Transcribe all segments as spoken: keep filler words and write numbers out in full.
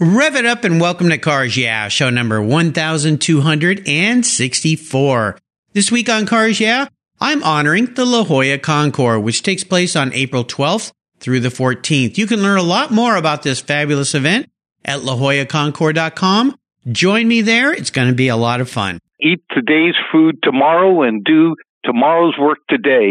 Rev it up and welcome to Cars Yeah, show number one thousand two hundred sixty-four. This week on Cars Yeah, I'm honoring the La Jolla Concours, which takes place on April twelfth through the fourteenth. You can learn a lot more about this fabulous event at la jolla concours dot com. Join me there. It's going to be a lot of fun. Eat today's food tomorrow and do tomorrow's work today.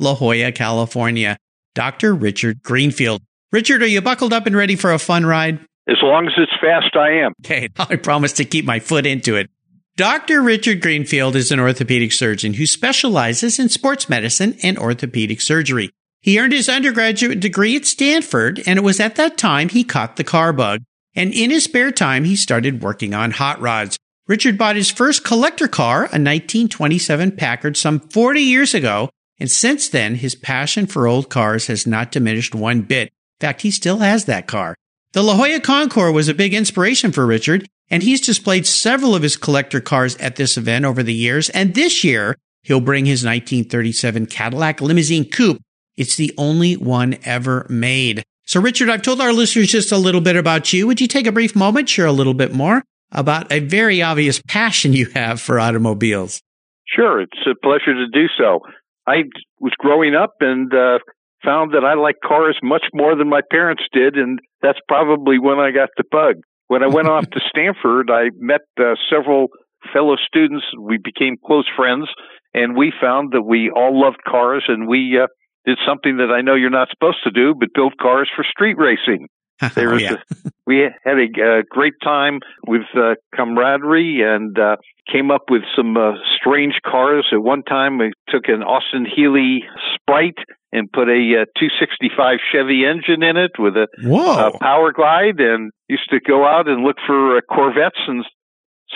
La Jolla, California, Doctor Richard Greenfield. Richard, are you buckled up and ready for a fun ride? As long as it's fast, I am. Okay, I promise to keep my foot into it. Doctor Richard Greenfield is an orthopedic surgeon who specializes in sports medicine and orthopedic surgery. He earned his undergraduate degree at Stanford, and it was at that time he caught the car bug. And in his spare time, he started working on hot rods. Richard bought his first collector car, a nineteen twenty-seven Packard, some forty years ago. And since then, his passion for old cars has not diminished one bit. In fact, he still has that car. The La Jolla Concours was a big inspiration for Richard, and he's displayed several of his collector cars at this event over the years. And this year, he'll bring his nineteen thirty-seven Cadillac Limousine Coupe. It's the only one ever made. So, Richard, I've told our listeners just a little bit about you. Would you take a brief moment, share a little bit more about a very obvious passion you have for automobiles? Sure. It's a pleasure to do so. I was growing up and uh, found that I liked cars much more than my parents did, and that's probably when I got the bug. When I went off to Stanford, I met uh, several fellow students. We became close friends, and we found that we all loved cars, and we uh, did something that I know you're not supposed to do, but build cars for street racing. There was oh, yeah. a, we had a, a great time with uh, camaraderie and uh, came up with some uh, strange cars. At one time, we took an Austin Healey Sprite and put a uh, two sixty-five Chevy engine in it with a uh, power glide, and used to go out and look for uh, Corvettes and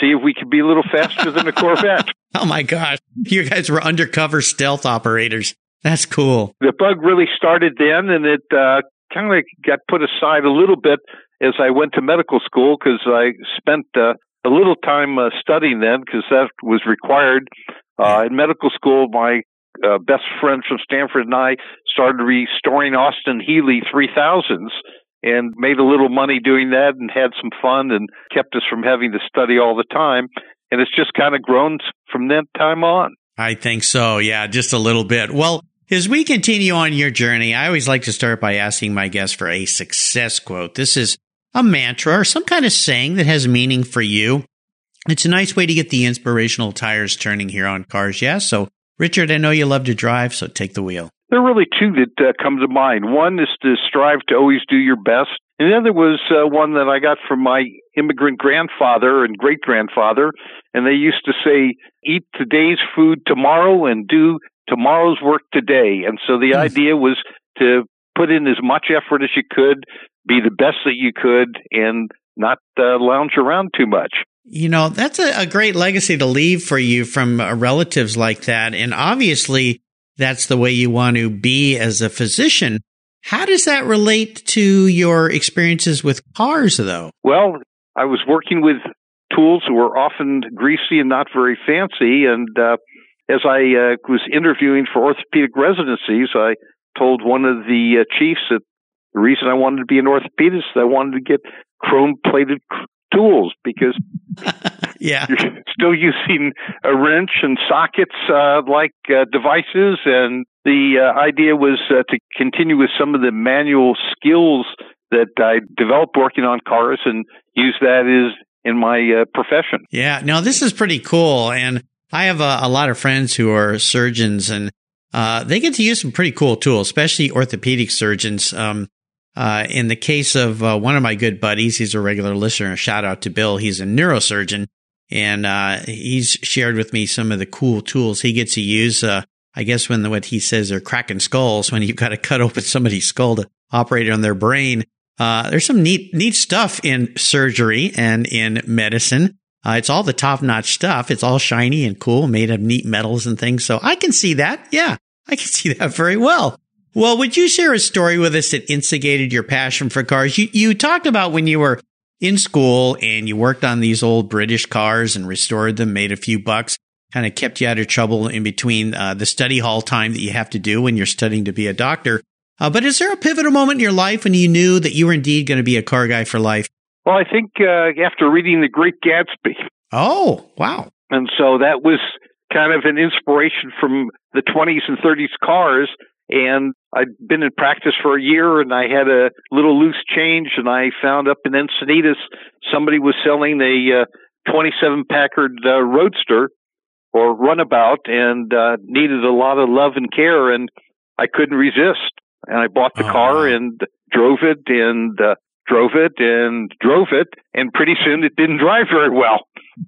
see if we could be a little faster than a Corvette. Oh, my gosh. You guys were undercover stealth operators. That's cool. The bug really started then, and it uh kind of got put aside a little bit as I went to medical school, because I spent uh, a little time uh, studying then, because that was required. Uh, in medical school, my uh, best friend from Stanford and I started restoring Austin Healey three thousands and made a little money doing that and had some fun and kept us from having to study all the time. And it's just kind of grown from that time on. I think so. Yeah, just a little bit. Well, as we continue on your journey, I always like to start by asking my guests for a success quote. This is a mantra or some kind of saying that has meaning for you. It's a nice way to get the inspirational tires turning here on Cars Yeah. So, Richard, I know you love to drive, so take the wheel. There are really two that uh, come to mind. One is to strive to always do your best. And the other was uh, one that I got from my immigrant grandfather and great-grandfather, and they used to say, eat today's food tomorrow and do tomorrow's work today. And so the idea was to put in as much effort as you could, be the best that you could, and not uh, lounge around too much. You know, that's a, a great legacy to leave for you from uh, relatives like that. And obviously, that's the way you want to be as a physician. How does that relate to your experiences with cars, though? Well, I was working with tools that were often greasy and not very fancy, and uh, As I uh, was interviewing for orthopedic residencies, I told one of the uh, chiefs that the reason I wanted to be an orthopedist, I wanted to get chrome-plated cr- tools because yeah. you're still using a wrench and sockets uh, like uh, devices. And the uh, idea was uh, to continue with some of the manual skills that I developed working on cars and use that as in my uh, profession. Yeah. Now, this is pretty cool. And I have a, a lot of friends who are surgeons, and uh, they get to use some pretty cool tools, especially orthopedic surgeons. Um, uh, in the case of uh, one of my good buddies, he's a regular listener. Shout out to Bill. He's a neurosurgeon, and uh, he's shared with me some of the cool tools he gets to use. Uh, I guess when the, what he says are cracking skulls, when you've got to cut open somebody's skull to operate on their brain. Uh, there's some neat, neat stuff in surgery and in medicine. Uh, it's all the top-notch stuff. It's all shiny and cool, made of neat metals and things. So I can see that. Yeah, I can see that very well. Well, would you share a story with us that instigated your passion for cars? You, you talked about when you were in school and you worked on these old British cars and restored them, made a few bucks, kind of kept you out of trouble in between uh, the study hall time that you have to do when you're studying to be a doctor. Uh, but is there a pivotal moment in your life when you knew that you were indeed going to be a car guy for life? Well, I think uh, after reading The Great Gatsby. Oh, wow. And so that was kind of an inspiration from the twenties and thirties cars. And I'd been in practice for a year, and I had a little loose change, and I found up in Encinitas somebody was selling a uh, twenty-seven Packard uh, Roadster or Runabout, and uh, needed a lot of love and care, and I couldn't resist. And I bought the oh, car wow. and drove it and uh, drove it and drove it. And pretty soon it didn't drive very well.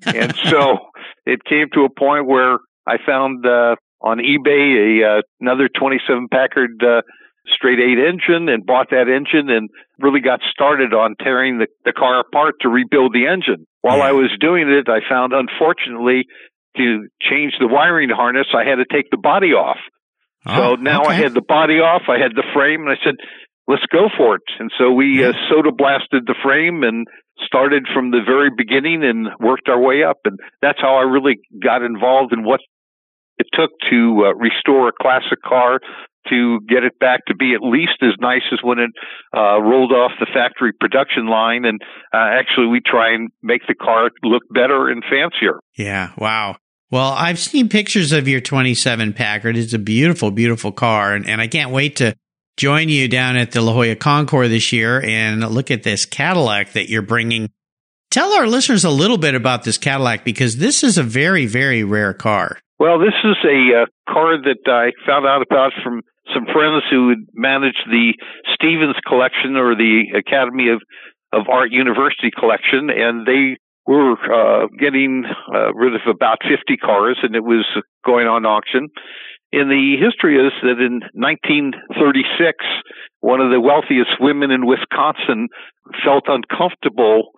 And so it came to a point where I found uh, on eBay a, uh, another twenty-seven Packard uh, straight eight engine and bought that engine and really got started on tearing the, the car apart to rebuild the engine. While yeah. I was doing it, I found, unfortunately, to change the wiring harness, I had to take the body off. So oh, now okay. I had the body off, I had the frame, and I said, let's go for it. And so we uh, soda blasted the frame and started from the very beginning and worked our way up. And that's how I really got involved in what it took to uh, restore a classic car, to get it back to be at least as nice as when it uh, rolled off the factory production line. And uh, actually, we try and make the car look better and fancier. Yeah, wow. Well, I've seen pictures of your twenty-seven Packard. It's a beautiful, beautiful car, and, and I can't wait to join you down at the La Jolla Concours this year and look at this Cadillac that you're bringing. Tell our listeners a little bit about this Cadillac, because this is a very, very rare car. Well, this is a uh, car that I found out about from some friends who had managed the Stevens Collection or the Academy of, of Art University Collection, and they We were uh, getting uh, rid of about fifty cars, and it was going on auction. And the history is that in nineteen thirty-six, one of the wealthiest women in Wisconsin felt uncomfortable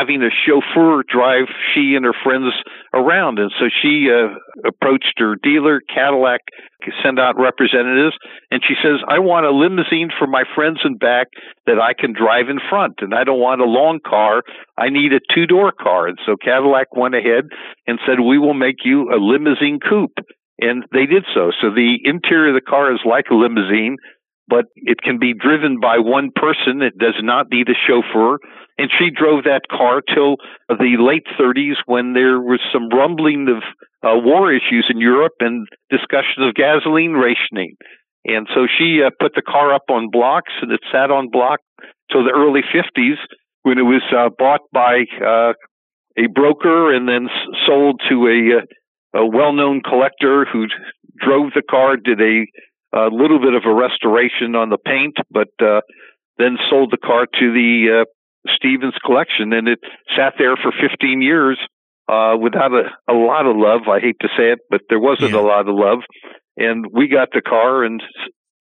having a chauffeur drive she and her friends around. And so she uh, approached her dealer, Cadillac, sent out representatives, and she says, I want a limousine for my friends in back that I can drive in front, and I don't want a long car. I need a two-door car. And so Cadillac went ahead and said, we will make you a limousine coupe. And they did so. So the interior of the car is like a limousine, but it can be driven by one person. It does not need a chauffeur. And she drove that car till the late thirties, when there was some rumbling of uh, war issues in Europe and discussion of gasoline rationing. And so she uh, put the car up on blocks, and it sat on block till the early fifties, when it was uh, bought by uh, a broker and then sold to a, a well-known collector who drove the car, did a A little bit of a restoration on the paint, but uh, then sold the car to the uh, Stevens Collection, and it sat there for fifteen years uh, without a, a lot of love. I hate to say it, but there wasn't yeah. a lot of love. And we got the car and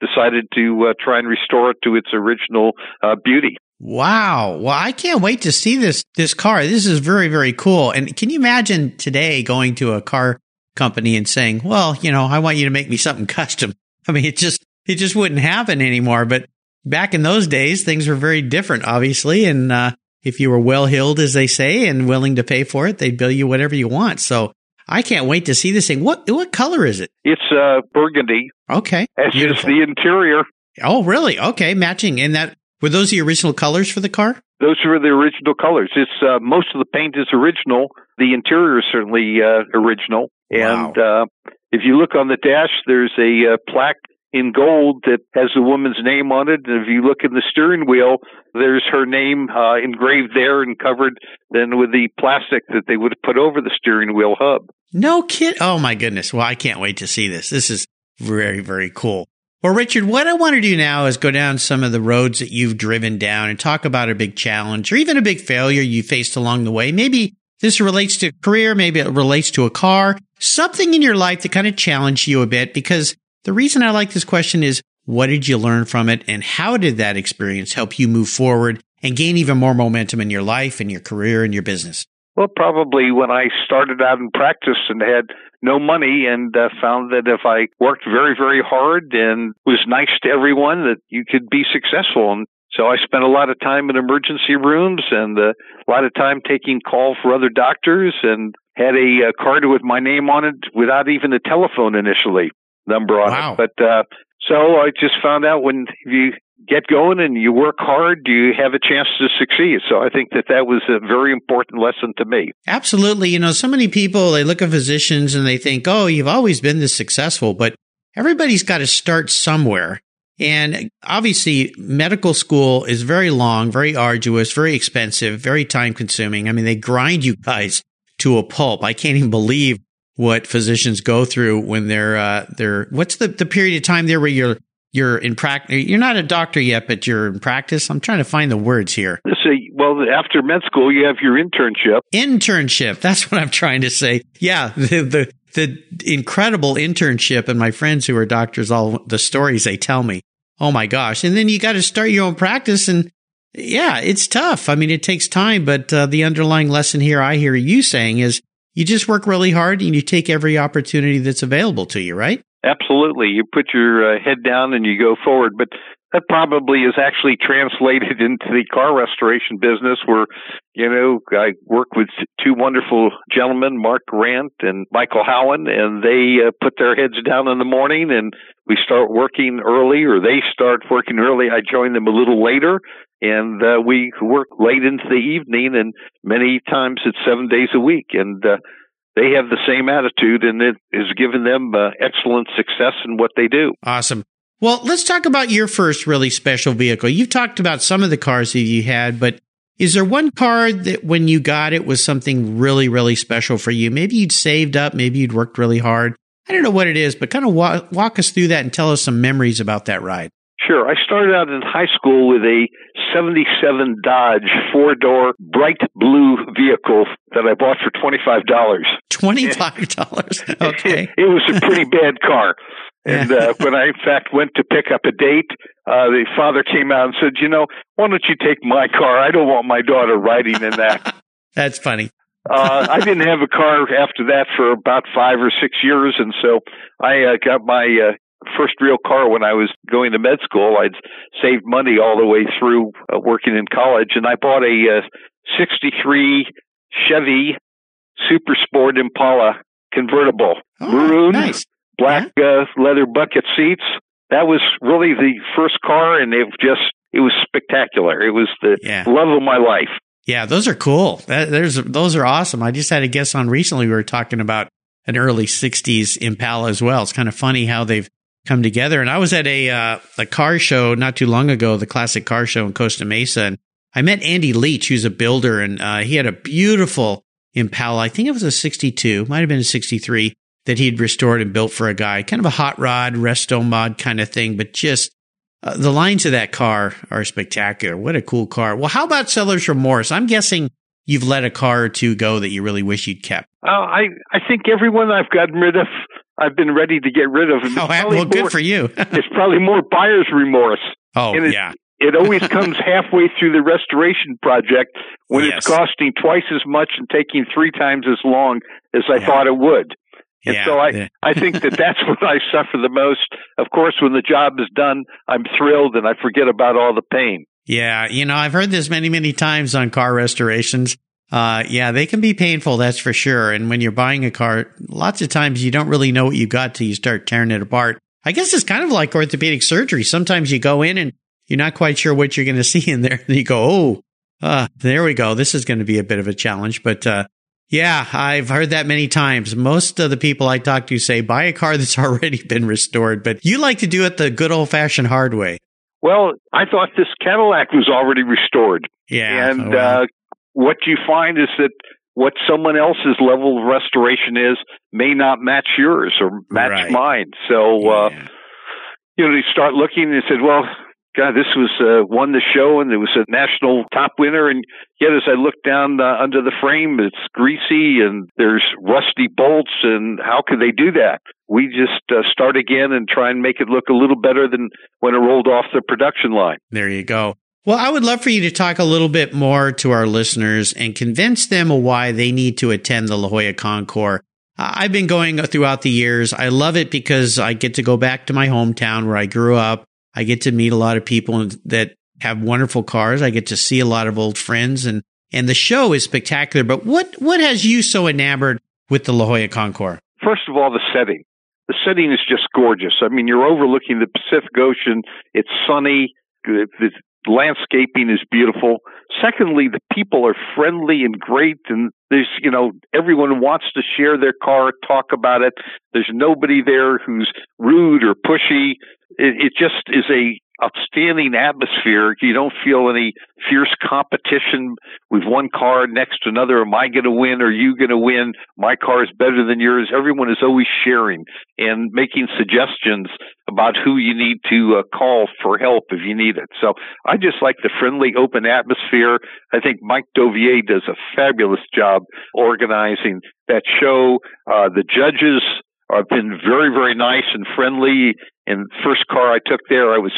decided to uh, try and restore it to its original uh, beauty. Wow. Well, I can't wait to see this this car. This is very, very cool. And can you imagine today going to a car company and saying, well, you know, I want you to make me something custom? I mean, it just it just wouldn't happen anymore. But back in those days, things were very different, obviously. And uh, if you were well-heeled, as they say, and willing to pay for it, they'd bill you whatever you want. So I can't wait to see this thing. What what color is it? It's uh, burgundy. Okay, as is the interior. Oh, really? Okay, matching. And that were those the original colors for the car? Those were the original colors. It's uh, most of the paint is original. The interior is certainly uh, original. And wow. uh, if you look on the dash, there's a uh, plaque in gold that has the woman's name on it. And if you look in the steering wheel, there's her name uh, engraved there and covered then with the plastic that they would put over the steering wheel hub. No kid. Oh, my goodness. Well, I can't wait to see this. This is very, very cool. Well, Richard, what I want to do now is go down some of the roads that you've driven down and talk about a big challenge or even a big failure you faced along the way. Maybe this relates to a career, maybe it relates to a car, something in your life that kind of challenged you a bit, because the reason I like this question is What did you learn from it? And how did that experience help you move forward and gain even more momentum in your life and your career and your business? Well, probably when I started out in practice and had no money and uh, found that if I worked very, very hard and was nice to everyone, that you could be successful. And so I spent a lot of time in emergency rooms and uh, a lot of time taking call for other doctors, and had a uh, card with my name on it without even a telephone initially number on wow. it. But uh, so I just found out when you get going and you work hard, you have a chance to succeed. So I think that that was a very important lesson to me. Absolutely. You know, so many people, they look at physicians and they think, oh, you've always been this successful, but everybody's got to start somewhere. And obviously, medical school is very long, very arduous, very expensive, very time consuming. I mean, they grind you guys to a pulp. I can't even believe what physicians go through when they're, uh, they're, what's the, the period of time there where you're, you're in practice, you're not a doctor yet, but you're in practice. I'm trying to find the words here. So, well, after med school, you have your internship. Internship. That's what I'm trying to say. Yeah. The, the, the incredible internship, and my friends who are doctors, all the stories they tell me, oh my gosh. And then you got to start your own practice, and yeah, it's tough. I mean, it takes time, but uh, the underlying lesson here I hear you saying is you just work really hard and you take every opportunity that's available to you, right? Absolutely. You put your uh, head down and you go forward. But that probably is actually translated into the car restoration business where, you know, I work with two wonderful gentlemen, Mark Grant and Michael Howen, and they uh, put their heads down in the morning and we start working early, or they start working early. I join them a little later. And uh, we work late into the evening, and many times it's seven days a week. And uh, they have the same attitude, and it has given them uh, excellent success in what they do. Awesome. Well, let's talk about your first really special vehicle. You've talked about some of the cars that you had, but is there one car that when you got it was something really, really special for you? Maybe you'd saved up. Maybe you'd worked really hard. I don't know what it is, but kind of wa- walk us through that and tell us some memories about that ride. Sure. I started out in high school with a seventy-seven Dodge four-door bright blue vehicle that I bought for twenty-five dollars. twenty-five dollars? Okay. it, it was a pretty bad car. And uh, when I, in fact, went to pick up a date, uh, the father came out and said, you know, why don't you take my car? I don't want my daughter riding in that. That's funny. uh, I didn't have a car after that for about five or six years. And so I uh, got my uh, first real car when I was going to med school. I'd saved money all the way through uh, working in college, and I bought a uh, sixty-three Chevy Super Sport Impala convertible, oh, maroon, nice. black yeah. uh, leather bucket seats. That was really the first car, and it just it was spectacular. It was the yeah. love of my life. Yeah, those are cool. That, there's those are awesome. I just had a guest on recently. We were talking about an early sixties Impala as well. It's kind of funny how they've come together. And I was at a uh, a car show not too long ago, the classic car show in Costa Mesa. And I met Andy Leach, who's a builder, and uh, he had a beautiful Impala. I think it was a sixty-two, might have been a sixty-three, that he'd restored and built for a guy. Kind of a hot rod, resto mod kind of thing, but just uh, the lines of that car are spectacular. What a cool car. Well, how about seller's remorse? I'm guessing you've let a car or two go that you really wish you'd kept. Uh, I, I think everyone I've gotten rid of, I've been ready to get rid of. And oh, well, more, good for you. It's probably more buyer's remorse. Oh, and it, yeah. It always comes halfway through the restoration project when yes. it's costing twice as much and taking three times as long as I yeah. thought it would. And yeah. so I, I think that that's when I suffer the most. Of course, when the job is done, I'm thrilled and I forget about all the pain. Yeah. You know, I've heard this many, many times on car restorations. Uh, yeah, they can be painful, that's for sure. And when you're buying a car, lots of times you don't really know what you got till you start tearing it apart. I guess it's kind of like orthopedic surgery. Sometimes you go in and you're not quite sure what you're going to see in there. And you go, oh, uh, there we go. This is going to be a bit of a challenge. But uh, yeah, I've heard that many times. Most of the people I talk to say, buy a car that's already been restored. But you like to do it the good old-fashioned hard way. Well, I thought this Cadillac was already restored. Yeah. And, oh, well. uh, What you find is that what someone else's level of restoration is may not match yours or match right. mine. So, yeah. uh, you know, you start looking and you said, well, God, this was uh, won the show, and it was a national top winner. And yet, as I look down uh, under the frame, it's greasy, and there's rusty bolts. And how could they do that? We just uh, start again and try and make it look a little better than when it rolled off the production line. There you go. Well, I would love for you to talk a little bit more to our listeners and convince them of why they need to attend the La Jolla Concours. Uh, I've been going throughout the years. I love it because I get to go back to my hometown where I grew up. I get to meet a lot of people that have wonderful cars. I get to see a lot of old friends, and, and the show is spectacular. But what, what has you so enamored with the La Jolla Concours? First of all, the setting. The setting is just gorgeous. I mean, you're overlooking the Pacific Ocean. It's sunny. The landscaping is beautiful. Secondly, the people are friendly and great, and there's, you know, everyone wants to share their car, talk about it. There's nobody there who's rude or pushy. It, it just is a outstanding atmosphere. You don't feel any fierce competition with one car next to another. Am I going to win? Are you going to win? My car is better than yours. Everyone is always sharing and making suggestions about who you need to uh, call for help if you need it. So I just like the friendly, open atmosphere. I think Mike Dovier does a fabulous job organizing that show. Uh, the judges have been very, very nice and friendly. And first car I took there, I was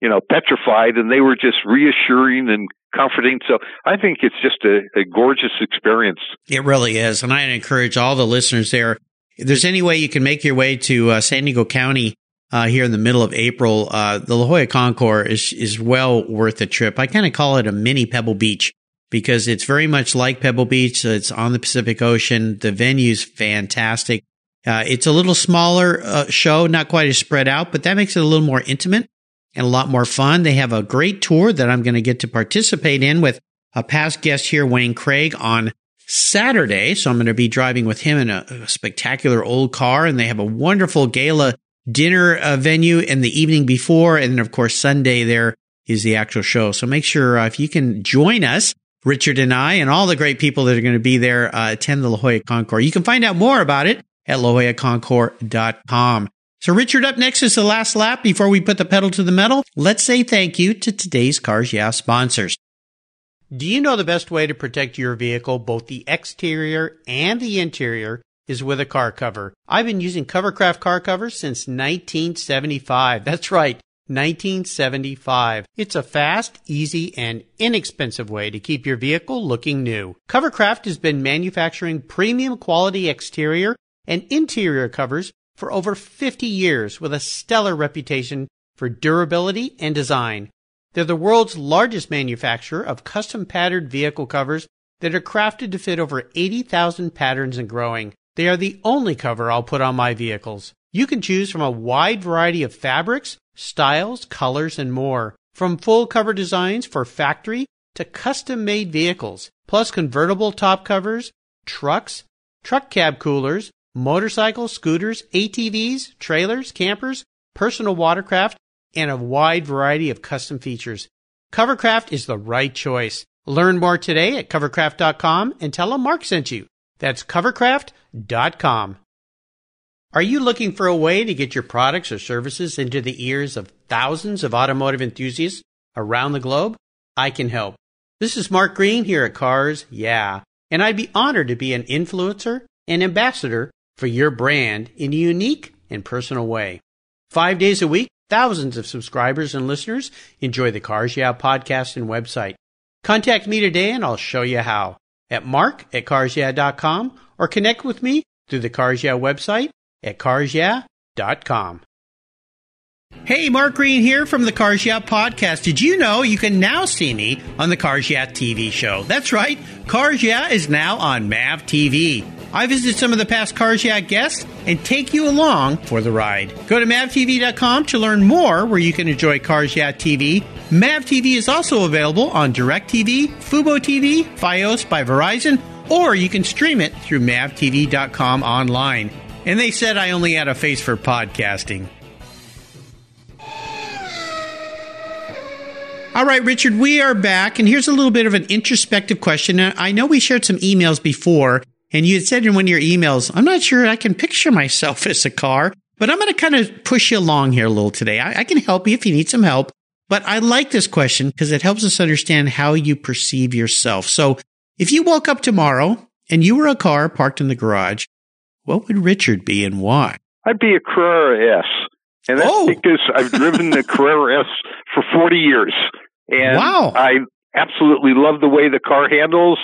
you know, petrified, and they were just reassuring and comforting. So I think it's just a, a gorgeous experience. It really is. And I encourage all the listeners there, if there's any way you can make your way to uh, San Diego County uh, here in the middle of April, uh, the La Jolla Concours is, is well worth a trip. I kind of call it a mini Pebble Beach because it's very much like Pebble Beach. It's on the Pacific Ocean. The venue's fantastic. Uh, it's a little smaller uh, show, not quite as spread out, but that makes it a little more intimate and a lot more fun. They have a great tour that I'm going to get to participate in with a past guest here, Wayne Craig, on Saturday. So I'm going to be driving with him in a, a spectacular old car. And they have a wonderful gala dinner uh, venue in the evening before. And then, of course, Sunday there is the actual show. So make sure uh, if you can join us, Richard and I, and all the great people that are going to be there, uh, attend the La Jolla Concours. You can find out more about it at La Jolla Concours dot com. So, Richard, up next is the last lap. Before we put the pedal to the metal, let's say thank you to today's Cars Yeah sponsors. Do you know the best way to protect your vehicle, both the exterior and the interior, is with a car cover? I've been using Covercraft car covers since nineteen seventy-five. That's right, nineteen seventy-five. It's a fast, easy, and inexpensive way to keep your vehicle looking new. Covercraft has been manufacturing premium quality exterior and interior covers for over fifty years with a stellar reputation for durability and design. They're the world's largest manufacturer of custom patterned vehicle covers that are crafted to fit over eighty thousand patterns and growing. They are the only cover I'll put on my vehicles. You can choose from a wide variety of fabrics, styles, colors, and more. From full cover designs for factory to custom-made vehicles, plus convertible top covers, trucks, truck cab coolers, motorcycles, scooters, A T Vs, trailers, campers, personal watercraft, and a wide variety of custom features. Covercraft is the right choice. Learn more today at Covercraft dot com and tell them Mark sent you. That's Covercraft dot com. Are you looking for a way to get your products or services into the ears of thousands of automotive enthusiasts around the globe? I can help. This is Mark Green here at Cars Yeah, and I'd be honored to be an influencer and ambassador for your brand in a unique and personal way. Five days a week, thousands of subscribers and listeners enjoy the Cars Yeah podcast and website. Contact me today and I'll show you how at mark at cars yeah dot com or connect with me through the Cars Yeah website at cars yeah dot com. Hey, Mark Green here from the Cars Yeah podcast. Did you know you can now see me on the Cars Yeah T V show? That's right, Cars Yeah is now on MavTV. I visit some of the past Cars Yeah guests and take you along for the ride. Go to mav t v dot com to learn more where you can enjoy Cars Yeah T V. MavTV is also available on DirecTV, FuboTV, Fios by Verizon, or you can stream it through mav t v dot com online. And they said I only had a face for podcasting. All right, Richard, we are back. And here's a little bit of an introspective question. I know we shared some emails before, and you had said in one of your emails, I'm not sure I can picture myself as a car, but I'm going to kind of push you along here a little today. I, I can help you if you need some help. But I like this question because it helps us understand how you perceive yourself. So if you woke up tomorrow and you were a car parked in the garage, what would Richard be and why? I'd be a Carrera S. And that's oh. because I've driven the Carrera S for forty years. And wow. I absolutely love the way the car handles.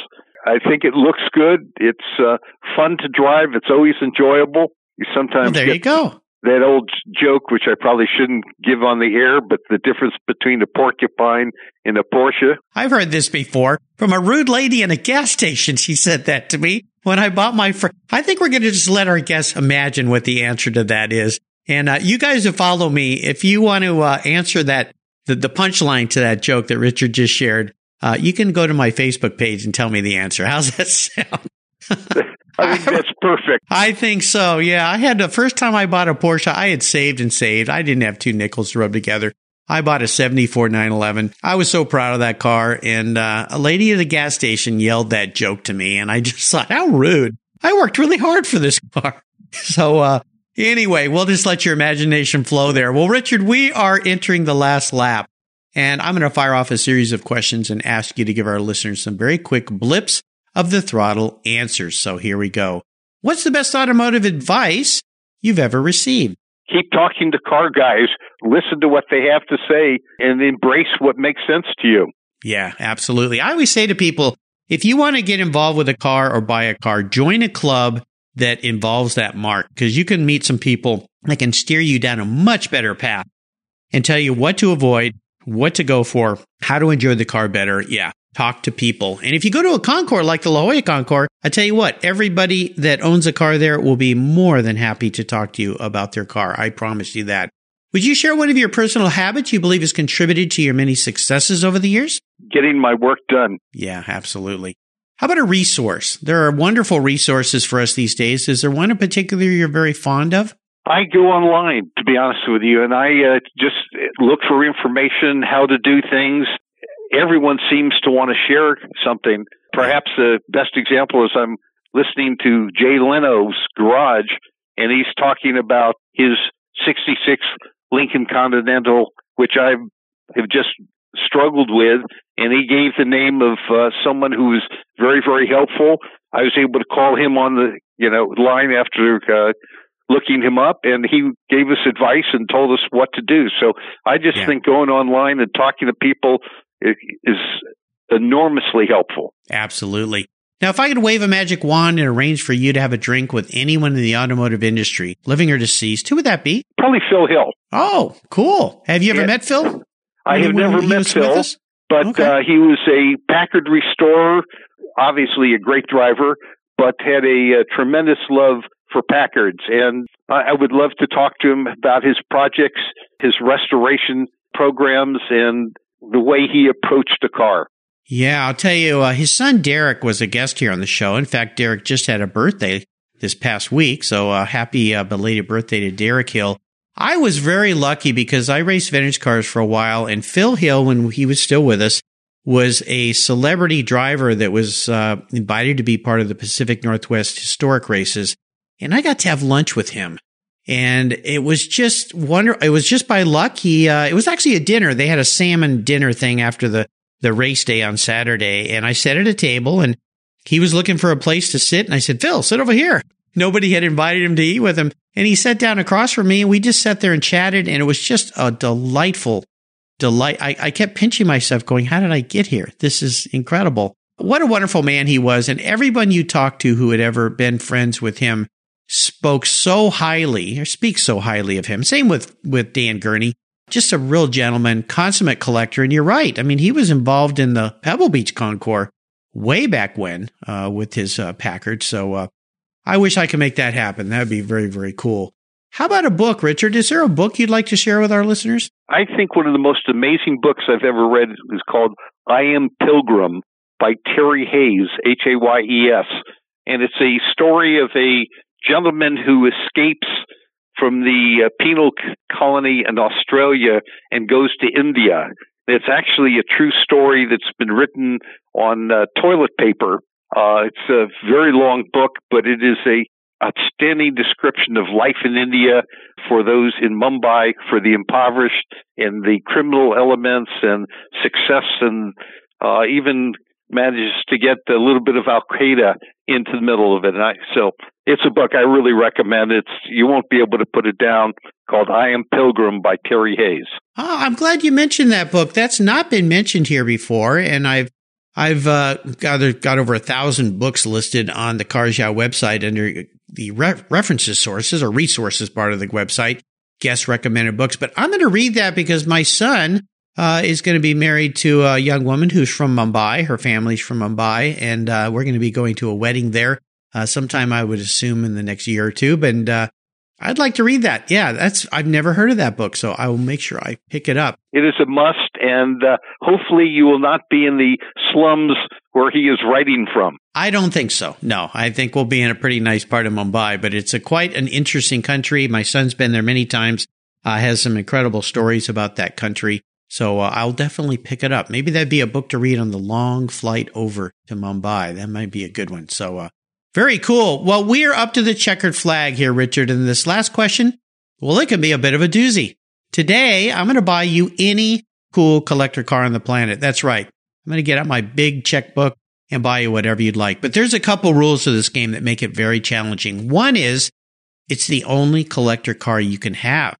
I think it looks good. It's uh, fun to drive. It's always enjoyable. You sometimes well, there get you go. That old joke, which I probably shouldn't give on the air, but the difference between a porcupine and a Porsche. I've heard this before from a rude lady in a gas station. She said that to me when I bought my first. I think we're going to just let our guests imagine what the answer to that is. And uh, you guys who follow me, if you want to uh, answer that, the, the punchline to that joke that Richard just shared, uh, you can go to my Facebook page and tell me the answer. How's that sound? I think that's perfect. I think so. Yeah. I had the first time I bought a Porsche, I had saved and saved. I didn't have two nickels to rub together. I bought a seventy-four nine eleven. I was so proud of that car. And uh, a lady at the gas station yelled that joke to me. And I just thought, how rude. I worked really hard for this car. So, uh, Anyway, we'll just let your imagination flow there. Well, Richard, we are entering the last lap, and I'm going to fire off a series of questions and ask you to give our listeners some very quick blips of the throttle answers. So here we go. What's the best automotive advice you've ever received? Keep talking to car guys. Listen to what they have to say and embrace what makes sense to you. Yeah, absolutely. I always say to people, if you want to get involved with a car or buy a car, join a club that involves that mark, because you can meet some people that can steer you down a much better path and tell you what to avoid, what to go for, how to enjoy the car better. Yeah, talk to people. And if you go to a concours like the La Jolla Concours, I tell you what, everybody that owns a car there will be more than happy to talk to you about their car. I promise you that. Would you share one of your personal habits you believe has contributed to your many successes over the years? Getting my work done. Yeah, absolutely. How about a resource? There are wonderful resources for us these days. Is there one in particular you're very fond of? I go online, to be honest with you, and I uh, just look for information, how to do things. Everyone seems to want to share something. Perhaps the best example is I'm listening to Jay Leno's Garage, and he's talking about his sixty-six Lincoln Continental, which I have just struggled with, and he gave the name of uh, someone who was very, very helpful. I was able to call him on the you know line after uh, looking him up, and he gave us advice and told us what to do. So I just yeah. think going online and talking to people is enormously helpful. Absolutely. Now, if I could wave a magic wand and arrange for you to have a drink with anyone in the automotive industry, living or deceased, who would that be? Probably Phil Hill. Oh, cool. Have you ever yeah. met Phil? I have never met Phil, but okay. uh, he was a Packard restorer, obviously a great driver, but had a, a tremendous love for Packards. And I, I would love to talk to him about his projects, his restoration programs, and the way he approached a car. Yeah, I'll tell you, uh, his son Derek was a guest here on the show. In fact, Derek just had a birthday this past week, so uh, happy uh, belated birthday to Derek Hill. I was very lucky because I raced vintage cars for a while, and Phil Hill, when he was still with us, was a celebrity driver that was uh, invited to be part of the Pacific Northwest Historic Races, and I got to have lunch with him. And it was just wonder. It was just by luck. He, uh, it was actually a dinner. They had a salmon dinner thing after the, the race day on Saturday, and I sat at a table, and he was looking for a place to sit, and I said, Phil, sit over here. Nobody had invited him to eat with him. And he sat down across from me, and we just sat there and chatted, and it was just a delightful delight. I, I kept pinching myself going, how did I get here? This is incredible. What a wonderful man he was. And everyone you talked to who had ever been friends with him spoke so highly, or speaks so highly of him. Same with, with Dan Gurney. Just a real gentleman, consummate collector. And you're right. I mean, he was involved in the Pebble Beach Concours way back when uh, with his uh, Packard. So, uh, I wish I could make that happen. That'd be very, very cool. How about a book, Richard? Is there a book you'd like to share with our listeners? I think one of the most amazing books I've ever read is called I Am Pilgrim by Terry Hayes, H A Y E S. And it's a story of a gentleman who escapes from the uh, penal colony in Australia and goes to India. It's actually a true story that's been written on uh, toilet paper. Uh, it's a very long book, but it is a outstanding description of life in India for those in Mumbai, for the impoverished and the criminal elements and success, and uh, even manages to get a little bit of Al-Qaeda into the middle of it. And I, so it's a book I really recommend. It's, you won't be able to put it down, called I Am Pilgrim by Terry Hayes. Oh, I'm glad you mentioned that book. That's not been mentioned here before. And I've I've uh, got, got over a thousand books listed on the Cars Yeah! website under the re- references sources or resources part of the website, guest recommended books. But I'm going to read that because my son uh, is going to be married to a young woman who's from Mumbai. Her family's from Mumbai, and uh, we're going to be going to a wedding there uh, sometime, I would assume, in the next year or two. And uh, I'd like to read that. Yeah, that's I've never heard of that book, so I will make sure I pick it up. It is a must, and uh, hopefully you will not be in the slums where he is writing from. I don't think so. No, I think we'll be in a pretty nice part of Mumbai, but it's a quite an interesting country. My son's been there many times, uh, has some incredible stories about that country, so uh, I'll definitely pick it up. Maybe that'd be a book to read on the long flight over to Mumbai. That might be a good one, so... Uh, Very cool. Well, we're up to the checkered flag here, Richard. And this last question, well, it can be a bit of a doozy. Today, I'm going to buy you any cool collector car on the planet. That's right. I'm going to get out my big checkbook and buy you whatever you'd like. But there's a couple rules to this game that make it very challenging. One is it's the only collector car you can have.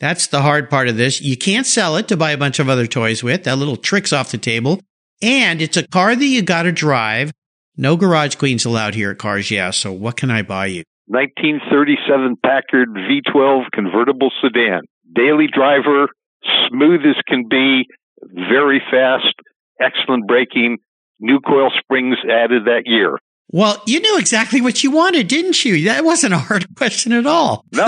That's the hard part of this. You can't sell it to buy a bunch of other toys with. That little trick's off the table. And it's a car that you got to drive. No garage queens allowed here at Cars Yeah! So what can I buy you? nineteen thirty-seven Packard V twelve convertible sedan. Daily driver, smooth as can be, very fast, excellent braking, new coil springs added that year. Well, you knew exactly what you wanted, didn't you? That wasn't a hard question at all. No,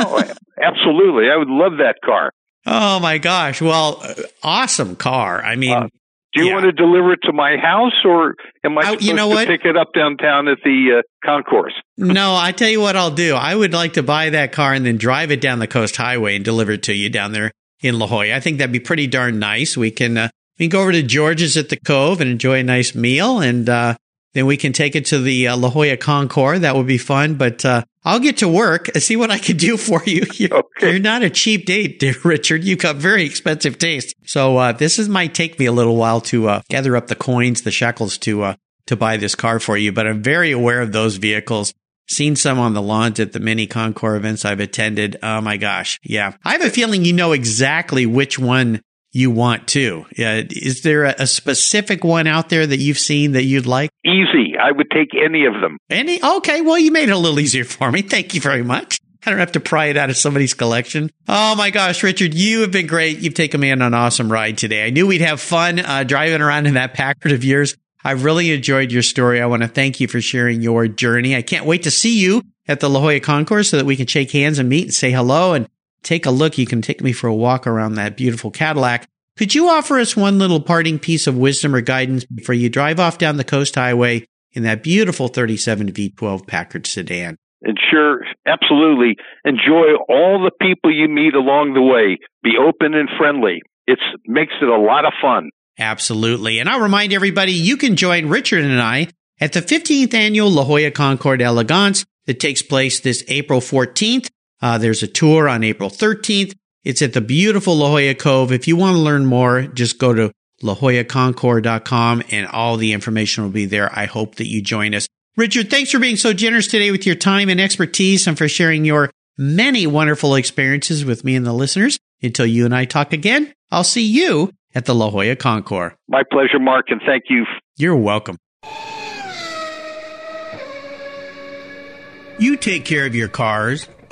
absolutely. I would love that car. Oh, my gosh. Well, awesome car. I mean... Uh, Do you yeah. want to deliver it to my house, or am I supposed I, you know to what? pick it up downtown at the uh, concourse? No, I tell you what I'll do. I would like to buy that car and then drive it down the Coast Highway and deliver it to you down there in La Jolla. I think that'd be pretty darn nice. We can uh, we can go over to George's at the Cove and enjoy a nice meal, and uh, then we can take it to the uh, La Jolla Concours. That would be fun, but uh, I'll get to work and see what I can do for you. You're, okay. you're not a cheap date, dear Richard. You've got very expensive taste. So uh, this is might take me a little while to uh, gather up the coins, the shekels to uh, to buy this car for you. But I'm very aware of those vehicles. Seen some on the lawns at the many Concours events I've attended. Oh, my gosh. Yeah. I have a feeling you know exactly which one you want to. Uh, is there a, a specific one out there that you've seen that you'd like? Easy. I would take any of them. Any? Okay. Well, you made it a little easier for me. Thank you very much. I don't have to pry it out of somebody's collection. Oh, my gosh, Richard, you have been great. You've taken me on an awesome ride today. I knew we'd have fun uh, driving around in that Packard of yours. I've really enjoyed your story. I want to thank you for sharing your journey. I can't wait to see you at the La Jolla Concours so that we can shake hands and meet and say hello and take a look. You can take me for a walk around that beautiful Cadillac. Could you offer us one little parting piece of wisdom or guidance before you drive off down the Coast Highway in that beautiful thirty-seven V twelve Packard sedan? And sure, absolutely. Enjoy all the people you meet along the way. Be open and friendly. It makes it a lot of fun. Absolutely. And I'll remind everybody, you can join Richard and I at the fifteenth Annual La Jolla Concours d'Elegance that takes place this April fourteenth. Uh, there's a tour on April thirteenth. It's at the beautiful La Jolla Cove. If you want to learn more, just go to la jolla concours dot com and all the information will be there. I hope that you join us. Richard, thanks for being so generous today with your time and expertise and for sharing your many wonderful experiences with me and the listeners. Until you and I talk again, I'll see you at the La Jolla Concours. My pleasure, Mark, and thank you. You're welcome. You take care of your cars.